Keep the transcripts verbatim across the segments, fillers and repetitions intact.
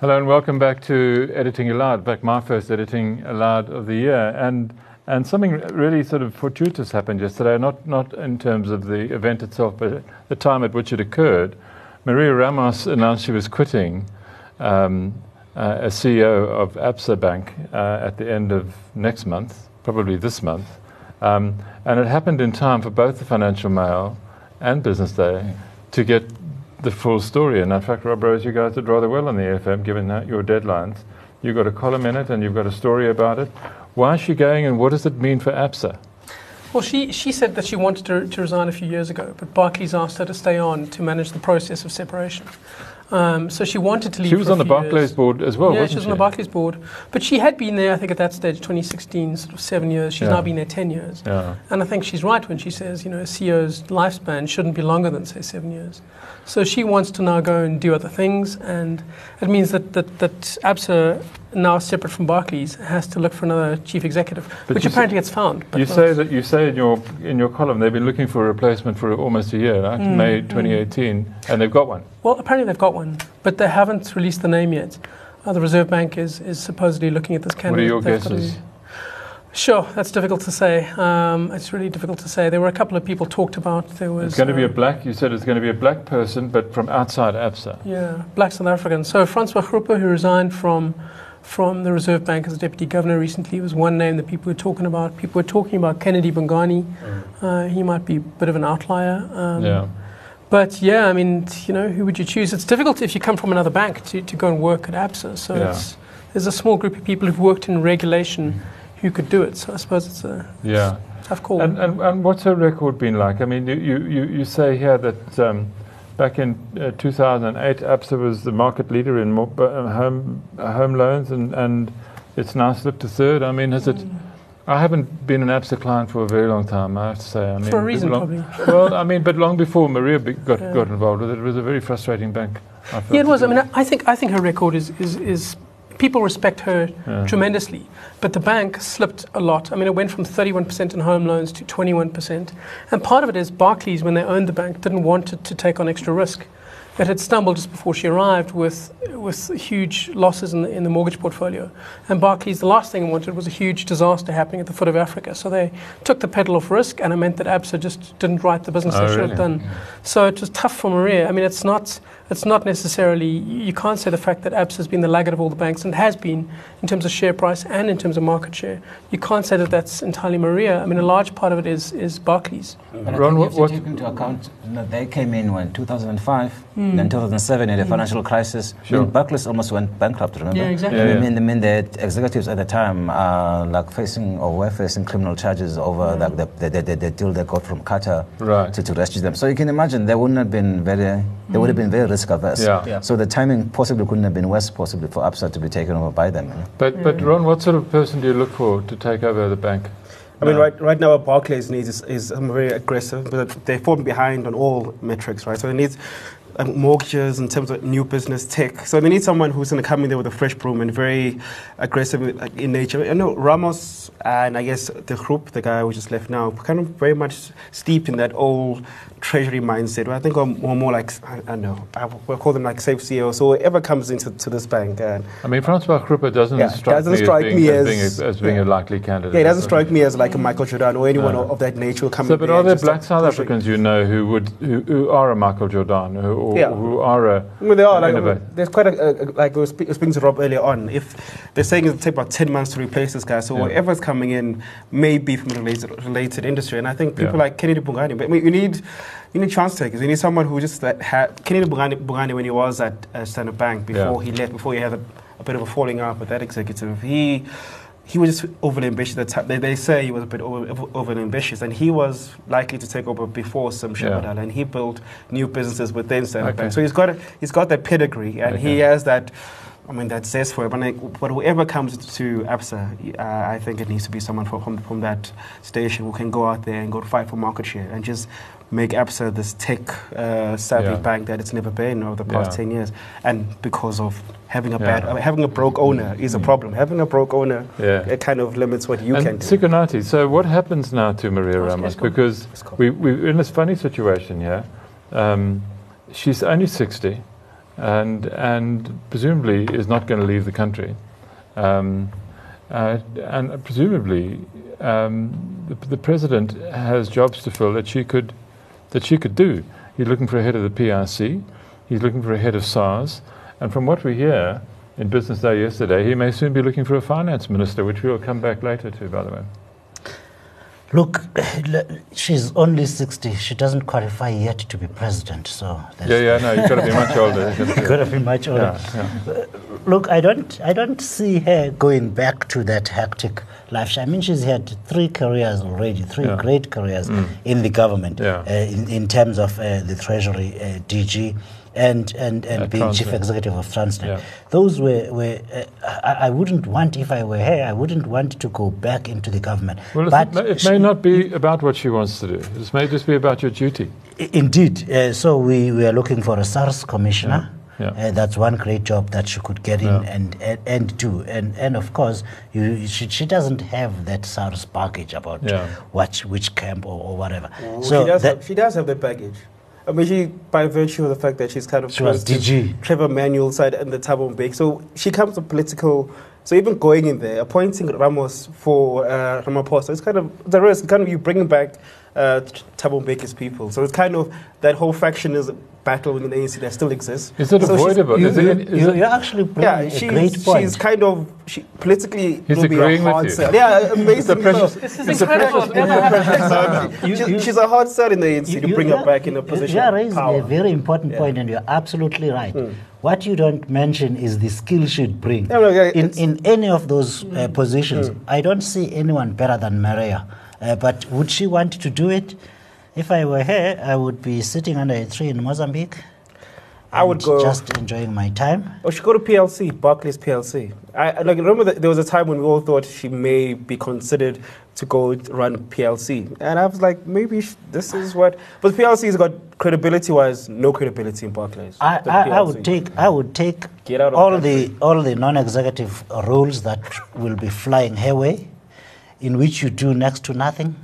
Hello and welcome back to Editing Aloud, back my first Editing Aloud of the year. And and something really sort of fortuitous happened yesterday, not, not in terms of the event itself, but the time at which it occurred. Maria Ramos announced she was quitting um, uh, as C E O of Absa Bank uh, at the end of next month, probably this month. Um, and it happened in time for both the Financial Mail and Business Day to get the full story. And in fact, Rob Rose, you guys did rather well on the A F M, given your deadlines. You've got a column in it and you've got a story about it. Why is she going and what does it mean for APSA? Well, she, she said that she wanted to, to resign a few years ago, but Barclays asked her to stay on to manage the process of separation. Um, so she wanted to leave. She was on the Barclays board as well, wasn't she? Yeah, she was on the Barclays board. But she had been there, I think, at that stage, twenty sixteen, sort of seven years. She's now been there ten years. Yeah. And I think she's right when she says, you know, a C E O's lifespan shouldn't be longer than, say, seven years. So she wants to now go and do other things. And it means that, that, that ABSA, now separate from Barclays, has to look for another chief executive, but which apparently gets found. You say, that, you say in your in your column they've been looking for a replacement for almost a year, like mm, May twenty eighteen, mm. and they've got one. Well, apparently they've got one, but they haven't released the name yet. Uh, the Reserve Bank is, is supposedly looking at this candidate. What are your guesses? Sure, that's difficult to say. Um, it's really difficult to say. There were a couple of people talked about. There was. It's going to uh, be a black. You said it's going to be a black person, but from outside ABSA. Yeah, black South African. So Francois Groepe, who resigned from from the Reserve Bank as deputy governor recently, was one name that people were talking about. People were talking about Kennedy Bungane. Mm. Uh, he might be a bit of an outlier. Um, yeah. But yeah, I mean, you know, who would you choose? It's difficult if you come from another bank to, to go and work at ABSA. So yeah. it's, there's a small group of people who've worked in regulation mm. who could do it. So I suppose it's a yeah. it's tough call. And, and, and what's her record been like? I mean, you, you, you say here that um, back in uh, two thousand eight, ABSA was the market leader in more, uh, home uh, home loans, and, and it's now slipped to third. I mean, has mm. it? I haven't been an ABSA client for a very long time, I have to say. I mean, for a reason, long, probably. Well, I mean, but long before Maria got yeah. got involved with it, it was a very frustrating bank. I yeah, it was. I mean, I think I think her record is is, is people respect her yeah. tremendously, but the bank slipped a lot. I mean, it went from thirty-one percent in home loans to twenty-one percent, and part of it is Barclays, when they owned the bank, didn't want it to take on extra risk. It had stumbled just before she arrived with with huge losses in the, in the mortgage portfolio. And Barclays, the last thing it wanted was a huge disaster happening at the foot of Africa. So they took the pedal off risk, and it meant that ABSA just didn't write the business oh, they should really? have done. Yeah. So it was tough for Maria. I mean, it's not it's not necessarily, you can't say the fact that ABSA has been the laggard of all the banks, and has been in terms of share price and in terms of market share. You can't say that that's entirely Maria. I mean, a large part of it is, is Barclays. And Ron, what, what? Take into account, you know, they came in when, two thousand five? Mm. In two thousand seven, in the financial crisis, sure. I mean, Barclays almost went bankrupt, remember? Yeah, exactly. Yeah, yeah. I mean, I mean, the executives at the time uh, like facing or were facing criminal charges over yeah. the, the, the, the, the deal they got from Qatar right. to, to rescue them. So you can imagine they wouldn't have been very, they would have been very risk averse. Yeah. Yeah. So the timing possibly couldn't have been worse, possibly, for ABSA to be taken over by them. You know? But, yeah. but Ron, what sort of person do you look for to take over the bank? I mean, right, right now what Barclays needs is, is um, very aggressive, but they fall behind on all metrics, right? So it needs um, mortgages in terms of new business, tech. So they need someone who's going to come in there with a fresh broom and very aggressive in nature. I know Ramos and I guess the group, the guy who just left now, kind of very much steeped in that old treasury mindset. I think I'm more like, I, I know, I we'll call them like safe C E O. So whoever comes into to this bank. And I mean, Francois Groepe doesn't, yeah, strike, doesn't me strike me as, as, being, as, being, as yeah. being a likely candidate. Yeah, it doesn't strike me as like a Michael Jordan or anyone no. of that nature coming. So, but there are there black South pushing. Africans you know who would who, who are a Michael Jordan who, or yeah. who are a? Well, there are. Like, there's quite a, a like we were speaking to Rob earlier on. If they're saying it'll take about ten months to replace this guy, so yeah. whoever's coming in may be from a related, related industry, and I think people yeah. like Kennedy Bungane. But I mean, you need you need chance takers. You need someone who just that had Kennedy Bungane, Bungane when he was at uh, Standard Bank before yeah. he left, before he had a, a bit of a falling out with that executive. He. He was just overly ambitious at the time. They, they say he was a bit over, overly ambitious, and he was likely to take over before Sim Shepardala, yeah. and he built new businesses within Standard Bank. Okay. So he's got a, he's got that pedigree, and okay. he has that. I mean, that zest for it. But, like, but whoever comes to ABSA, uh, I think it needs to be someone from from that station who can go out there and go fight for market share and just make ABSA this tech-savvy uh, yeah. bank that it's never been over the past yeah. ten years. And because of having a yeah. bad, I mean, having a broke owner is a problem. Having a broke owner, yeah. it kind of limits what you and can do. Sikonati, so what happens now to Maria Ramos? Because we, we're in this funny situation here. Um, she's only sixty. and and presumably is not going to leave the country. Um, uh, and presumably um, the, the president has jobs to fill that she could that she could do. He's looking for a head of the P R C. He's looking for a head of SARS. And from what we hear in Business Day yesterday, he may soon be looking for a finance minister, which we'll come back later to, by the way. Look, she's only sixty. She doesn't qualify yet to be president. So yeah, yeah, no, you've got to be much older. You've got to be much older. Yeah, yeah. Look, I don't, I don't see her going back to that hectic life. I mean, she's had three careers already, three yeah. great careers mm. in the government, yeah. uh, in, in terms of uh, the Treasury uh, D G and and, and uh, being Transnet. Chief executive of Transnet. Yeah. Those were, were uh, I, I wouldn't want, if I were her, I wouldn't want to go back into the government. Well, but it may she, not be about what she wants to do. This may just be about your duty. Indeed. Uh, so we, we are looking for a SARS commissioner. Yeah. Yeah. Uh, that's one great job that she could get in yeah. and, and and do. And and of course, you, she, she doesn't have that SARS baggage about yeah. what, which camp or, or whatever. Well, so she does, that, have, she does have the baggage. I mean, she, by virtue of the fact that she's kind of she close was D G. To Trevor Manuel side and the Thabo Mbeki, so she comes to political. So even going in there, appointing Ramos for uh, Ramaphosa, it's kind of the risk. Kind of you bringing back uh, Thabo Mbeki's people. So it's kind of that whole factionism battle in the A N C that still exists. Is it so avoidable? You, is you, it, is you, you're actually yeah, a great point. She's kind of she, politically. He's agreeing a hard with you. Sell. Yeah, amazing. Precious, no, this is it's incredible. Precious, yeah. no, no. You, you, she's a hard sell in the A N C you, to bring her back in a position. You are raising a very important yeah. point, and you're absolutely right. Mm. What you don't mention is the skill she'd bring yeah, well, yeah, in in any of those uh, positions. Mm. I don't see anyone better than Maria, uh, but would she want to do it? If I were her, I would be sitting under a tree in Mozambique. I would go just enjoying my time. Or she go to P L C, Barclays P L C. I, I like remember that there was a time when we all thought she may be considered to go run P L C, and I was like, maybe sh this is what. But P L C has got credibility-wise no credibility in Barclays. I, I, I would take I would take Get out of all the country. all the non-executive roles that will be flying her way, in which you do next to nothing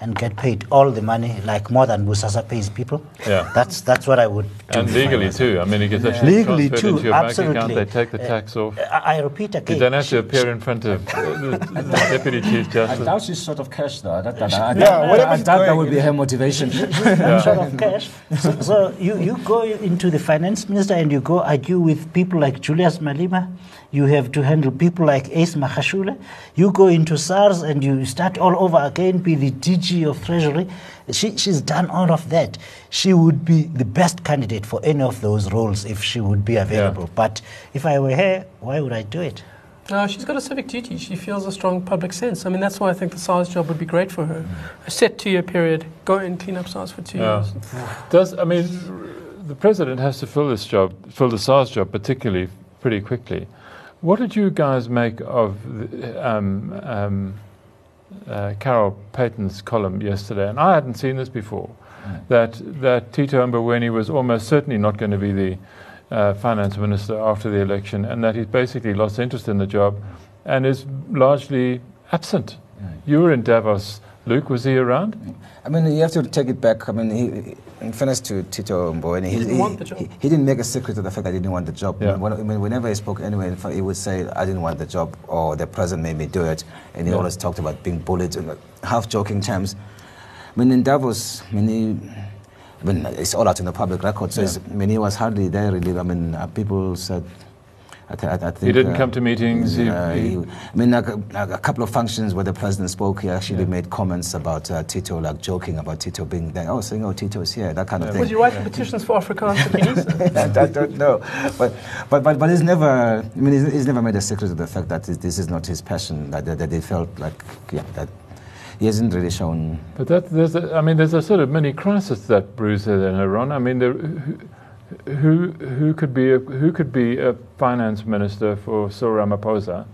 and get paid all the money, like more than Busasa pays people. Yeah, that's that's what I would do. And legally too. I mean, it gets actually legally transferred too, into your absolutely. bank account. They take the tax off. Uh, I repeat again. You don't have to appear in front of the deputy chief justice. I doubt she's short of cash, though. I doubt, I doubt, yeah, I doubt that would be her motivation. She's yeah. short of cash. So, so you you go into the finance minister and you go argue with people like Julius Malema. You have to handle people like Ace Magashule. You go into SARS and you start all over again, be the D G of Treasury. She, she's done all of that. She would be the best candidate for any of those roles if she would be available. Yeah. But if I were her, why would I do it? Uh, she's got a civic duty. She feels a strong public sense. I mean, that's why I think the SARS job would be great for her. A set two-year period, go and clean up SARS for two yeah. years. Does, I mean, the president has to fill this job, fill the SARS job particularly pretty quickly. What did you guys make of um, um, uh, Carol Payton's column yesterday? And I hadn't seen this before, mm. that that Tito Mboweni was almost certainly not going to be the uh, finance minister after the election, and that he's basically lost interest in the job and is largely absent. Mm. You were in Davos, Luke. Was he around? I mean, you have to take it back. I mean, he, in fairness to Tito Mboweni, he, he, didn't he, he, he didn't make a secret of the fact that he didn't want the job. Yeah. I mean, whenever he spoke anyway, he would say, I didn't want the job, or the president made me do it. And he yeah. always talked about being bullied in like half-joking terms. I mean, in Davos, I mean, he, I mean, it's all out in the public record. So yeah. I mean, he was hardly there, really. I mean, uh, people said... I th I th I think, he didn't uh, come to meetings. He, uh, he, I mean, like a, like a couple of functions where the president spoke, he actually yeah. made comments about uh, Tito, like joking about Tito being there. Oh, saying, oh, Tito is here, that kind yeah. of thing. Was he writing yeah. petitions for Afrikaans? I don't know. But, but, but, but he's never, I mean, he's, he's never made a secret of the fact that this is not his passion, that, that, that he felt like, yeah, that he hasn't really shown. But that, there's a, I mean, there's a sort of mini crisis that brews there in Iran. I mean, there. Who, Who who could be a, who could be a finance minister for Cyril Ramaphosa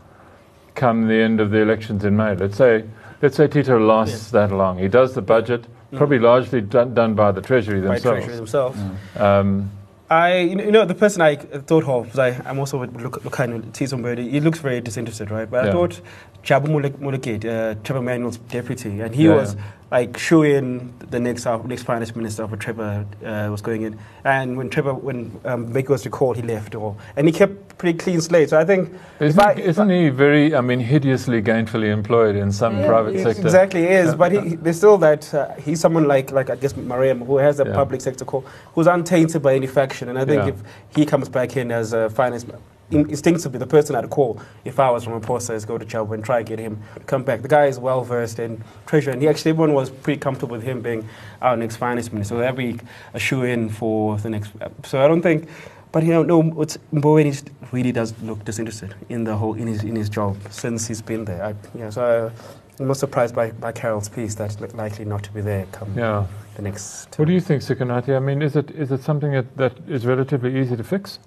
come the end of the elections in May? Let's say let's say Tito lasts yeah. that long. He does the budget, mm. probably largely done, done by the Treasury by themselves. Treasury themselves. Mm. Um, I you know the person I thought of because I I'm also with Lukhani Tito Mboweni. He looks very disinterested, right? But yeah. I thought Jabu Mabuza, uh, Trevor Manuel's deputy, and he yeah. was. like shoo-in the next uh, next finance minister for Trevor uh, was going in, and when Trevor when um, Mbeki was recalled, he left, or and he kept pretty clean slate. So I think isn't, I, isn't I, he very I mean hideously gainfully employed in some yeah, private it, sector? Exactly, he is. Yeah. But he, there's still that uh, he's someone like like I guess Maria who has a yeah. public sector core, who's untainted by any faction, and I think yeah. if he comes back in as a finance. Instinctively, the person I'd call if I was from Ramaphosa is go to Jabu and try and get him to come back. The guy is well versed in treasury, and he actually everyone was pretty comfortable with him being our next finance minister. So that'd be a shoe in for the next. So I don't think, but you know, no, Mboweni really does look disinterested in the whole in his in his job since he's been there. I, you know, so I, I'm not surprised by, by Carol's piece that's likely not to be there come yeah. the next. Term. What do you think, Sekonati? I mean, is it is it something that, that is relatively easy to fix?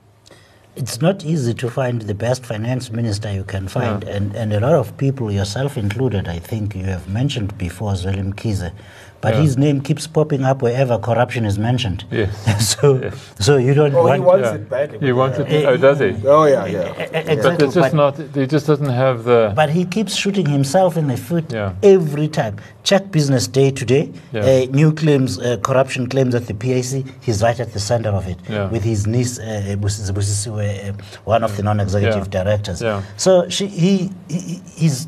It's not easy to find the best finance minister you can find, yeah. and, and a lot of people, yourself included, I think you have mentioned before Zwelim Mkhize, but yeah. his name keeps popping up wherever corruption is mentioned. Yes. so, yes. so you don't. Oh, want he wants yeah. it badly. He wants it. Uh, oh, does he? Oh, yeah, yeah. Uh, exactly. But it's just but not. He just doesn't have the. But he keeps shooting himself in the foot yeah. every time. Check business day today. Yeah. Uh, new claims, uh, corruption claims at the P R C. He's right at the center of it yeah. with his niece, uh, one of the non-executive yeah. directors. Yeah. So she, he, he, he's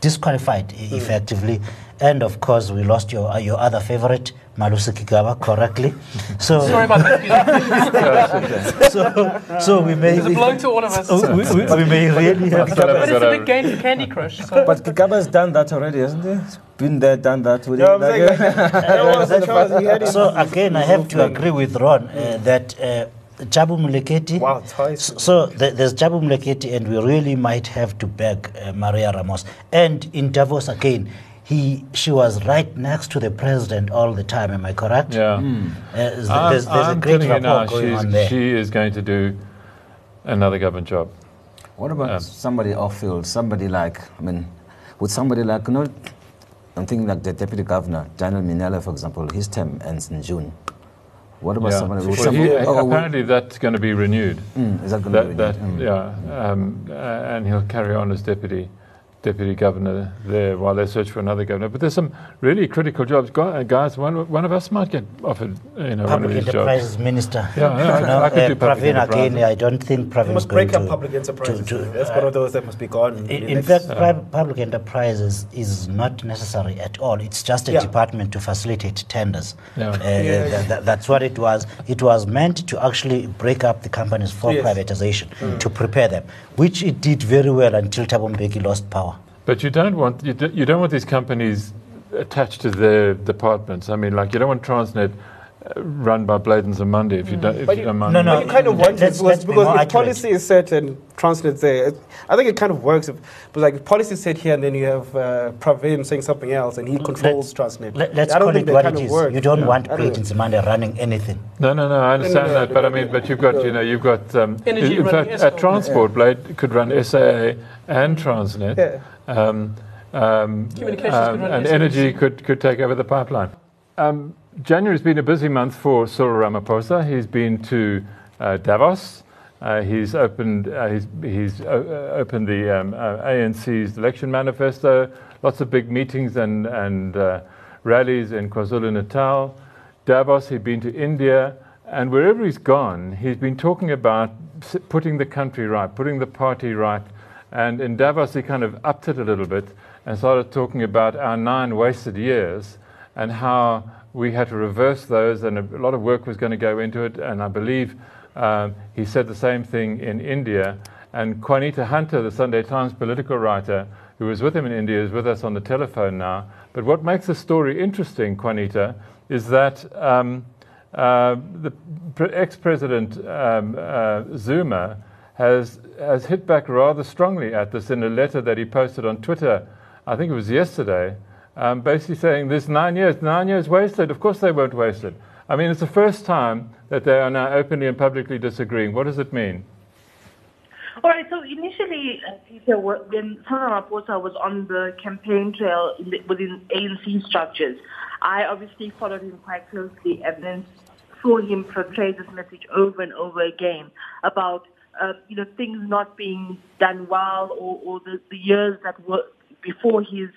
disqualified mm. effectively. And of course, we lost your uh, your other favorite, Malusi Gigaba, correctly. So sorry about that. so, so we may. There's a blow to all of us. So we, we, we may really have. But, but it's a big game for Candy Crush. So. But Gigaba's done that already, hasn't he? Been there, done that. With no, like, uh, so again, I have to agree with Ron uh, that. Uh, Jabu Muleketi. Wow, twice. So there's Jabu Muleketi, and we really might have to beg uh, Maria Ramos. And in Davos again, he she was right next to the president all the time. Am I correct? Yeah. Mm. Uh, there's I'm, there's I'm a great rapport now, going on there. She is going to do another government job. What about um, somebody off-field? Somebody like I mean, with somebody like you know, I'm thinking like the deputy governor, Daniel Minella, for example, his term ends in June. What about yeah. someone well, somebody, he, oh, apparently that's going to be renewed. Mm, is that going to be renewed? That, mm. Yeah, um, uh, and he'll carry on as deputy deputy governor there while they search for another governor. But there's some really critical jobs, guys. One one of us might get offered, you know, public one of these enterprises jobs. Minister. Yeah, yeah no, I, I could uh, do public Pravin enterprises. Again, I don't think Pravin must break up public enterprises. To, to, uh, that's one of those that must be gone. In, in, in fact, uh, public enterprises is not necessary at all. It's just a yeah. department to facilitate tenders. Yeah. Uh, yeah. Th th that's what it was. It was meant to actually break up the companies for yes. privatization mm. to prepare them, which it did very well until Thabo Mbeki lost power. But you don't want you, do, you don't want these companies attached to their departments. I mean, like you don't want Transnet run by Bladens and Monday if you don't. If you, you don't mind. No, no. But you kind of want it because the policy is set and Transnet's there. I think it kind of works, if, but like the policy is set here, and then you have uh, Pravin saying something else, and he controls let's, Transnet. Let, let's I don't call think it what kind it is. Of you don't yeah. want Bladens and Monday running anything. No, no, no. I understand no, no, no, that, no, but no, I mean, no, but you've got no. you know you've got um, energy. In fact, a transport Blade could run S A A and Transnet. Yeah. Um, um, Communications um, could run and S A A. Energy could could take over the pipeline. Um, January's been a busy month for Cyril Ramaphosa. He's been to uh, Davos. Uh, he's opened uh, he's, he's uh, opened the um, uh, A N C's election manifesto. Lots of big meetings and and uh, rallies in KwaZulu-Natal. Davos. He's been to India, and wherever he's gone, he's been talking about putting the country right, putting the party right. And in Davos, he kind of upped it a little bit and started talking about our nine wasted years and how we had to reverse those, and a lot of work was going to go into it. And I believe um, he said the same thing in India. And Juanita Hunter, the Sunday Times political writer who was with him in India, is with us on the telephone now. But what makes the story interesting, Juanita, is that um, uh, the ex-president um, uh, Zuma has has hit back rather strongly at this in a letter that he posted on Twitter, I think it was yesterday, um, basically saying this nine years, nine years wasted, of course they weren't wasted. I mean, it's the first time that they are now openly and publicly disagreeing. What does it mean? All right, so initially, uh, Peter, when Cyril Ramaphosa was on the campaign trail in the, within A N C structures, I obviously followed him quite closely and then saw him portray this message over and over again about Uh, you know, things not being done well, or, or the, the years that were before his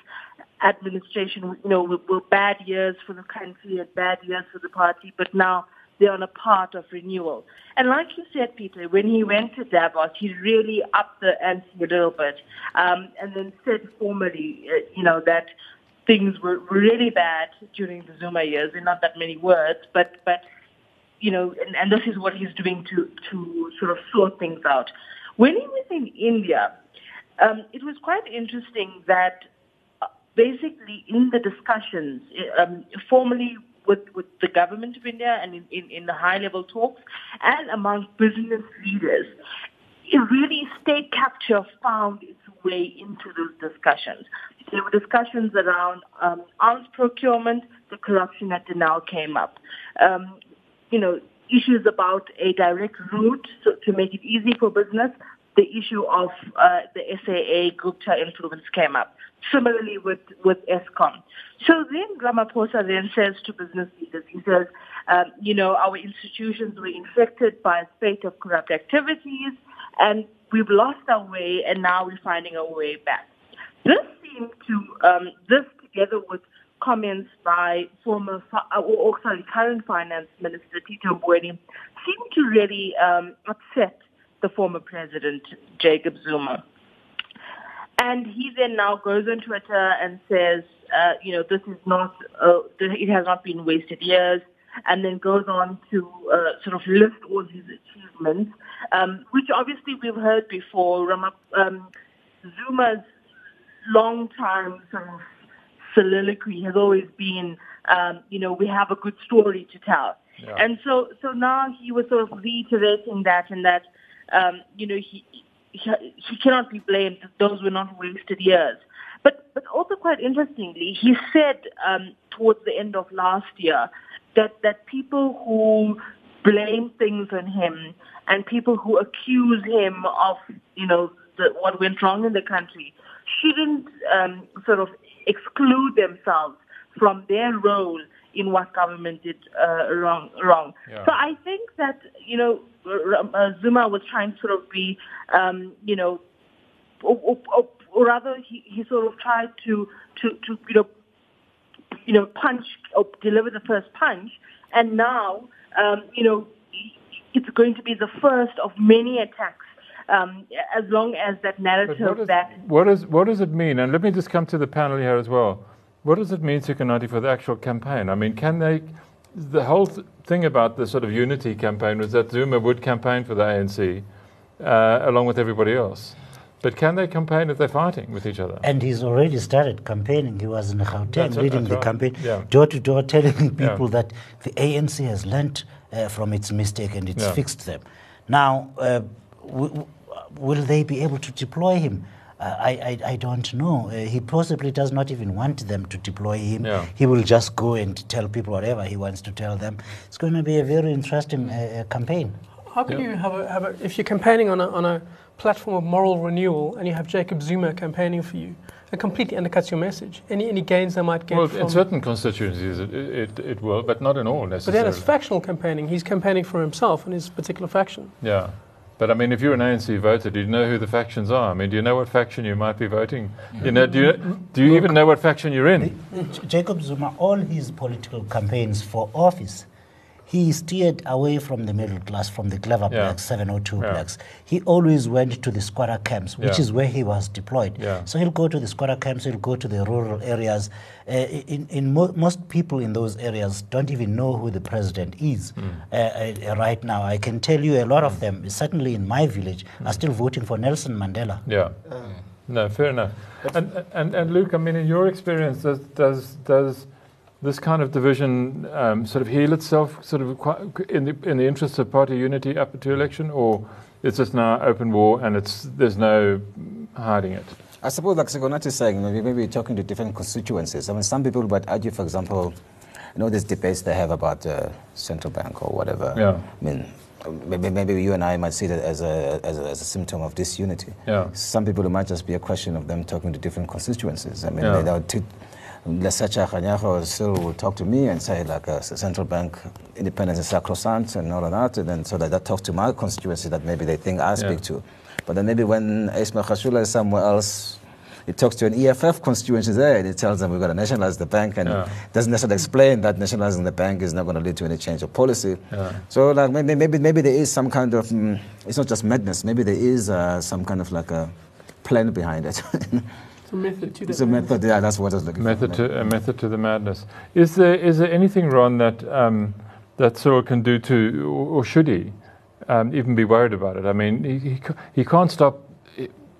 administration, you know, were, were bad years for the country and bad years for the party, but now they're on a path of renewal. And like you said, Peter, when he went to Davos, he really upped the ante a little bit, um, and then said formally, uh, you know, that things were really bad during the Zuma years, and not that many words, but, but you know, and, and this is what he's doing to, to sort of sort things out. When he was in India, um, it was quite interesting that basically in the discussions, um, formally with, with the government of India and in, in, in the high-level talks and among business leaders, it really state capture found its way into those discussions. There were discussions around um, arms procurement, the corruption that now came up. Um, you know, issues about a direct route so, to make it easy for business. The issue of uh, the S A A Gupta influence came up. Similarly with, with ESCOM. So then Ramaphosa then says to business leaders, he says, um, you know, our institutions were infected by a spate of corrupt activities and we've lost our way and now we're finding our way back. This seemed to, um, this together with comments by former, or sorry, current Finance Minister Tito Mboweni seemed to really um, upset the former president, Jacob Zuma. And he then now goes on Twitter and says, uh, you know, this is not, uh, it has not been wasted years, and then goes on to uh, sort of list all his achievements, um, which obviously we've heard before. Rama, um, Zuma's long-time sort of soliloquy has always been, um, you know, we have a good story to tell. Yeah. And so, so now he was sort of reiterating that and that, um, you know, he... he cannot be blamed. Those were not wasted years. But but also quite interestingly, he said um, towards the end of last year that, that people who blame things on him and people who accuse him of, you know, the, what went wrong in the country shouldn't um, sort of exclude themselves from their role in what government did uh, wrong. wrong. Yeah. So I think that, you know, Zuma was trying to sort of be, um, you know, or, or, or rather he, he sort of tried to, to, to, you know, you know, punch or deliver the first punch. And now, um, you know, it's going to be the first of many attacks. Um, as long as that narrative what is, that what is what does it mean? And let me just come to the panel here as well. What does it mean, Sukunati, for the actual campaign? I mean, can they, the whole th- thing about the sort of unity campaign was that Zuma would campaign for the A N C uh, along with everybody else. But can they campaign if they're fighting with each other? And he's already started campaigning. He was in Gauteng leading the right. campaign, yeah. door to door, telling people yeah. that the A N C has learnt uh, from its mistake and it's yeah. fixed them. Now, uh, w- w- will they be able to deploy him? I, I I don't know. Uh, he possibly does not even want them to deploy him. Yeah. He will just go and tell people whatever he wants to tell them. It's going to be a very interesting uh, campaign. How can yeah. you have a, have a if you're campaigning on a on a platform of moral renewal and you have Jacob Zuma campaigning for you? It completely undercuts your message. Any any gains they might get. Well, from in certain constituencies it, it it will, but not in all necessarily. But then it's factional campaigning. He's campaigning for himself and his particular faction. Yeah. But I mean, if you're an A N C voter, do you know who the factions are? I mean, do you know what faction you might be voting? You know, do you, do you Look, even know what faction you're in? The, the, Jacob Zuma, all his political campaigns for office, he steered away from the middle class, from the clever yeah. blacks, seven oh two yeah. blacks. He always went to the squatter camps, which yeah. is where he was deployed. Yeah. So he'll go to the squatter camps, he'll go to the rural areas. Uh, in in mo- most people in those areas don't even know who the president is mm. uh, uh, right now. I can tell you a lot of them, certainly in my village, mm. are still voting for Nelson Mandela. Yeah. Uh, no, fair enough. And, and and Luke, I mean, in your experience, does does... does this kind of division um, sort of heal itself, sort of in the in the interests of party unity up to election, or it's just now open war and it's there's no hiding it? I suppose, like Segonati is saying, maybe maybe talking to different constituencies. I mean, some people would argue, for example, you know, these debates they have about the uh, central bank or whatever. Yeah. I mean, maybe maybe you and I might see that as a as a, as a symptom of disunity. Yeah. Some people it might just be a question of them talking to different constituencies. I mean, yeah. they, they would. T- Lesacha Khanyaho still will talk to me and say, like, uh, central bank independence is sacrosanct and all of that, and then so that, that talks to my constituency that maybe they think I speak yeah. to. But then maybe when Ace Magashule is somewhere else, it talks to an E F F constituency there and it tells them we've got to nationalize the bank, and yeah. it doesn't necessarily explain that nationalizing the bank is not going to lead to any change of policy. Yeah. So like maybe, maybe maybe there is some kind of, mm, it's not just madness, maybe there is uh, some kind of like a plan behind it. It's a method to the It's a method, madness. Yeah, that's what I was looking method for. To, a method to the madness. Is there is there anything, Ron, that um, that Cyril can do to, or, or should he, um, even be worried about it? I mean, he, he, he can't stop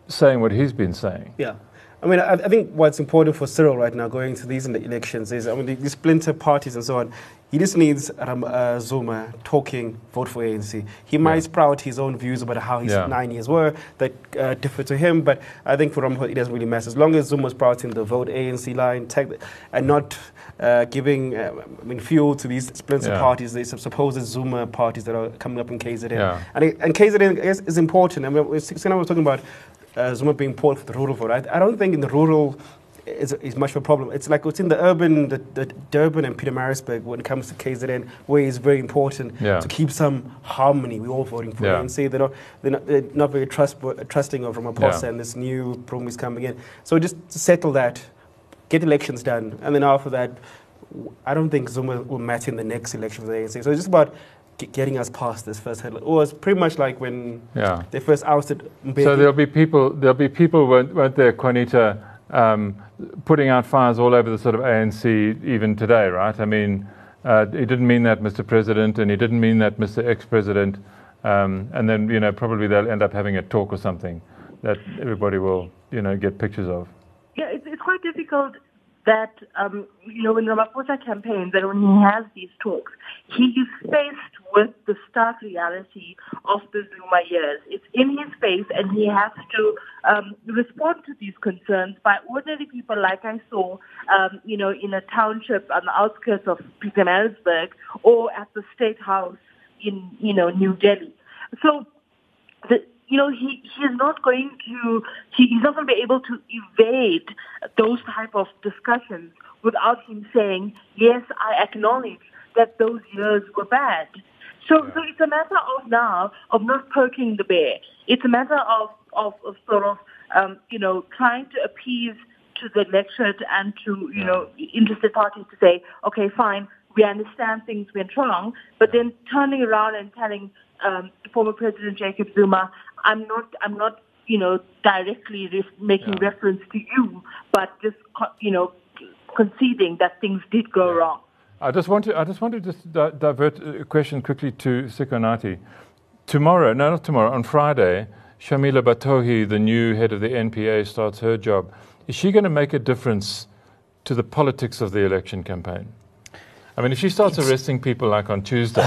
saying what he's been saying. Yeah. I mean, I, I think what's important for Cyril right now going to these elections is, I mean, these splinter parties and so on, he just needs Ram, uh, Zuma talking, vote for A N C. He might yeah. sprout his own views about how his yeah. nine years were that uh, differ to him, but I think for Ramaphosa it doesn't really matter. As long as Zuma's sprouting the vote A N C line tech, and not uh, giving uh, I mean, fuel to these splinter yeah. parties, these supposed Zuma parties that are coming up in K Z N. Yeah. And, and K Z N is, is important. I mean, Sina was talking about Uh, Zuma being poor for the rural vote. I, I don't think in the rural is, is much of a problem. It's like what's in the urban, the, the Durban and Pietermaritzburg when it comes to K Z N, where it's very important yeah. to keep some harmony. We're all voting for yeah. it, and say they're not, they're not, they're not very trust, trusting of Ramaphosa yeah. and this new problem is coming in. So just settle that, get elections done, and then after that, I don't think Zuma will matter in the next election for the A N C. So it's just about getting us past this first headline. Or it's pretty much like when yeah. they first ousted Mbeki. So there'll be people, there'll be people, weren't, weren't there, Juanita, um, putting out fires all over the sort of A N C even today, right? I mean, uh, he didn't mean that, Mister President, and he didn't mean that, Mister Ex-President. Um, and then, you know, probably they'll end up having a talk or something that everybody will, you know, get pictures of. Yeah, it's, it's quite difficult that, um, you know, when Ramaphosa campaigns and when he has these talks, he is faced with the stark reality of the Zuma years. It's in his face, and he has to um, respond to these concerns by ordinary people, like I saw, um, you know, in a township on the outskirts of Pietermaritzburg or at the State House in, you know, New Delhi. So, the, you know, he, he is not going to, he, he's not going to be able to evade those type of discussions without him saying, yes, I acknowledge that those years were bad. So, yeah. so it's a matter of now of not poking the bear. It's a matter of, of, of sort of, um, you know, trying to appease to the electorate and to, you yeah. know, interested parties to say, okay, fine, we understand things went wrong, but yeah. then turning around and telling um, former President Jacob Zuma, I'm not, I'm not, you know, directly re- making yeah. reference to you, but just, co- you know, conceding that things did go yeah. wrong. I just want to I just want to just di- divert a question quickly to Sikonati. Tomorrow, no, not tomorrow, on Friday, Shamila Batohi, the new head of the N P A, starts her job. Is she going to make a difference to the politics of the election campaign? I mean, if she starts arresting people like on Tuesday.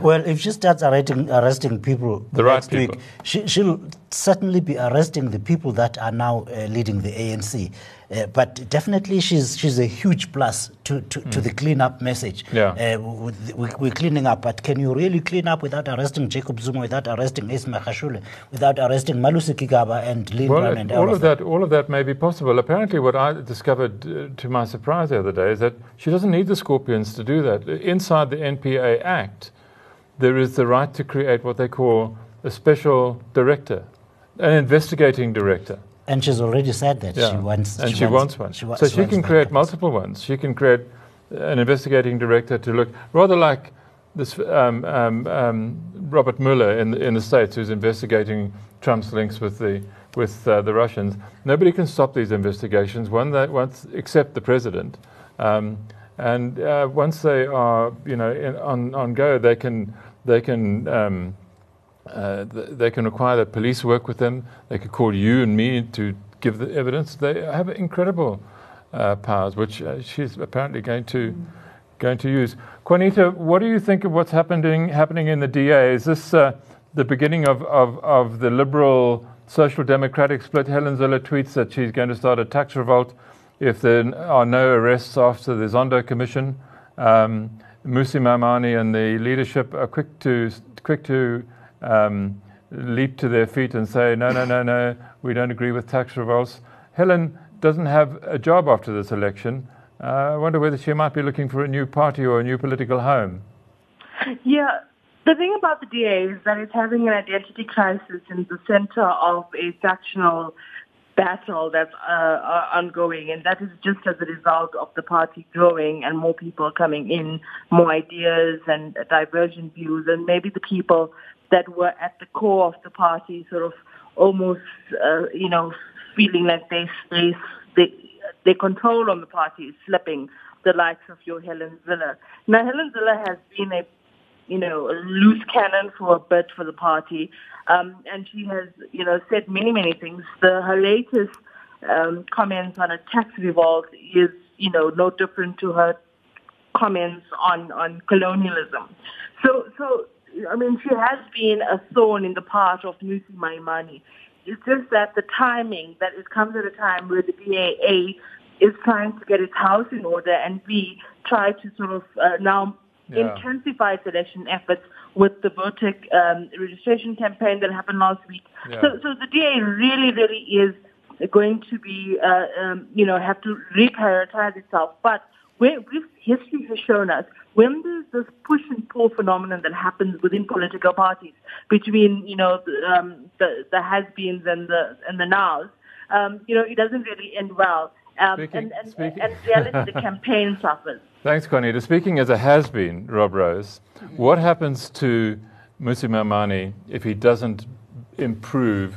Well, if she starts arresting, arresting people the right next people. week, she, she'll certainly be arresting the people that are now uh, leading the A N C. Uh, but definitely she's she's a huge plus to, to, mm. to the clean-up message. Yeah. Uh, we, we're cleaning up, but can you really clean up without arresting Jacob Zuma, without arresting Ace Magashule, without arresting Malusi Gigaba and Lynn well, and all, all of that? that? All of that may be possible. Apparently what I discovered uh, to my surprise the other day is that she doesn't need the scorpions to do that. Inside the N P A Act, there is the right to create what they call a special director, an investigating director. And she's already said that yeah. she wants and she, she wants, wants one. She wa- so she, she can create multiple ones. She can create an investigating director to look rather like this um, um, um, Robert Mueller in in the States, who's investigating Trump's links with the with uh, the Russians. Nobody can stop these investigations. One that once, except the president, um, and uh, once they are you know in, on on go, they can they can. Um, Uh, th- they can require that police work with them. They could call you and me to give the evidence. They have incredible uh, powers, which uh, she's apparently going to mm. going to use. Juanita, what do you think of what's happening happening in the D A? Is this uh, the beginning of, of, of the liberal social democratic split? Helen Zille tweets that she's going to start a tax revolt if there are no arrests after the Zondo Commission. Um, Mmusi Maimane and the leadership are quick to quick to Um, leap to their feet and say, no, no, no, no, we don't agree with tax revolts. Helen doesn't have a job after this election. Uh, I wonder whether she might be looking for a new party or a new political home. Yeah, the thing about the D A is that it's having an identity crisis in the center of a factional battle that's uh, ongoing, and that is just as a result of the party growing and more people coming in, more ideas and divergent views, and maybe the people that were at the core of the party sort of almost, uh, you know, feeling like they, they, they, their control on the party is slipping, the likes of your Helen Zille. Now, Helen Zille has been a you know, a loose cannon for a bit for the party. Um, and she has, you know, said many, many things. The, her latest um, comments on a tax revolt is, you know, no different to her comments on, on colonialism. So, so I mean, she has been a thorn in the path of Mmusi Maimane. It's just that the timing, that it comes at a time where the D A is trying to get its house in order and we try to sort of uh, now... Yeah. Intensify selection efforts with the Vertic um, registration campaign that happened last week. Yeah. So, so the D A really, really is going to be, uh, um, you know, have to reprioritize itself. But where history has shown us, when there's this push and pull phenomenon that happens within political parties between, you know, the, um, the, the has-beens and the and the nows, um, you know, it doesn't really end well. Um, speaking, and and, and reality, the campaign suffers. Thanks, Juanita. Speaking as a has-been, Rob Rose, what happens to Mmusi Maimane if he doesn't improve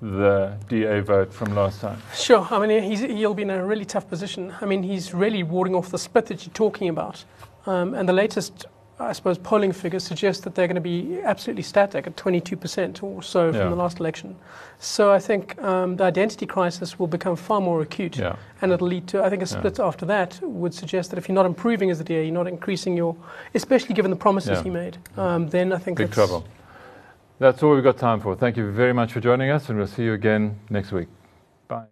the D A vote from last time? Sure. I mean, he's, he'll be in a really tough position. I mean, he's really warding off the split that you're talking about. Um, and the latest, I suppose, polling figures suggest that they're going to be absolutely static at twenty-two percent or so from yeah. the last election. So I think um, the identity crisis will become far more acute, yeah. and it'll lead to, I think, a split yeah. after that would suggest that if you're not improving as a D A, you're not increasing your, especially given the promises yeah. he made, um, then I think big that's... Big trouble. That's all we've got time for. Thank you very much for joining us, and we'll see you again next week. Bye.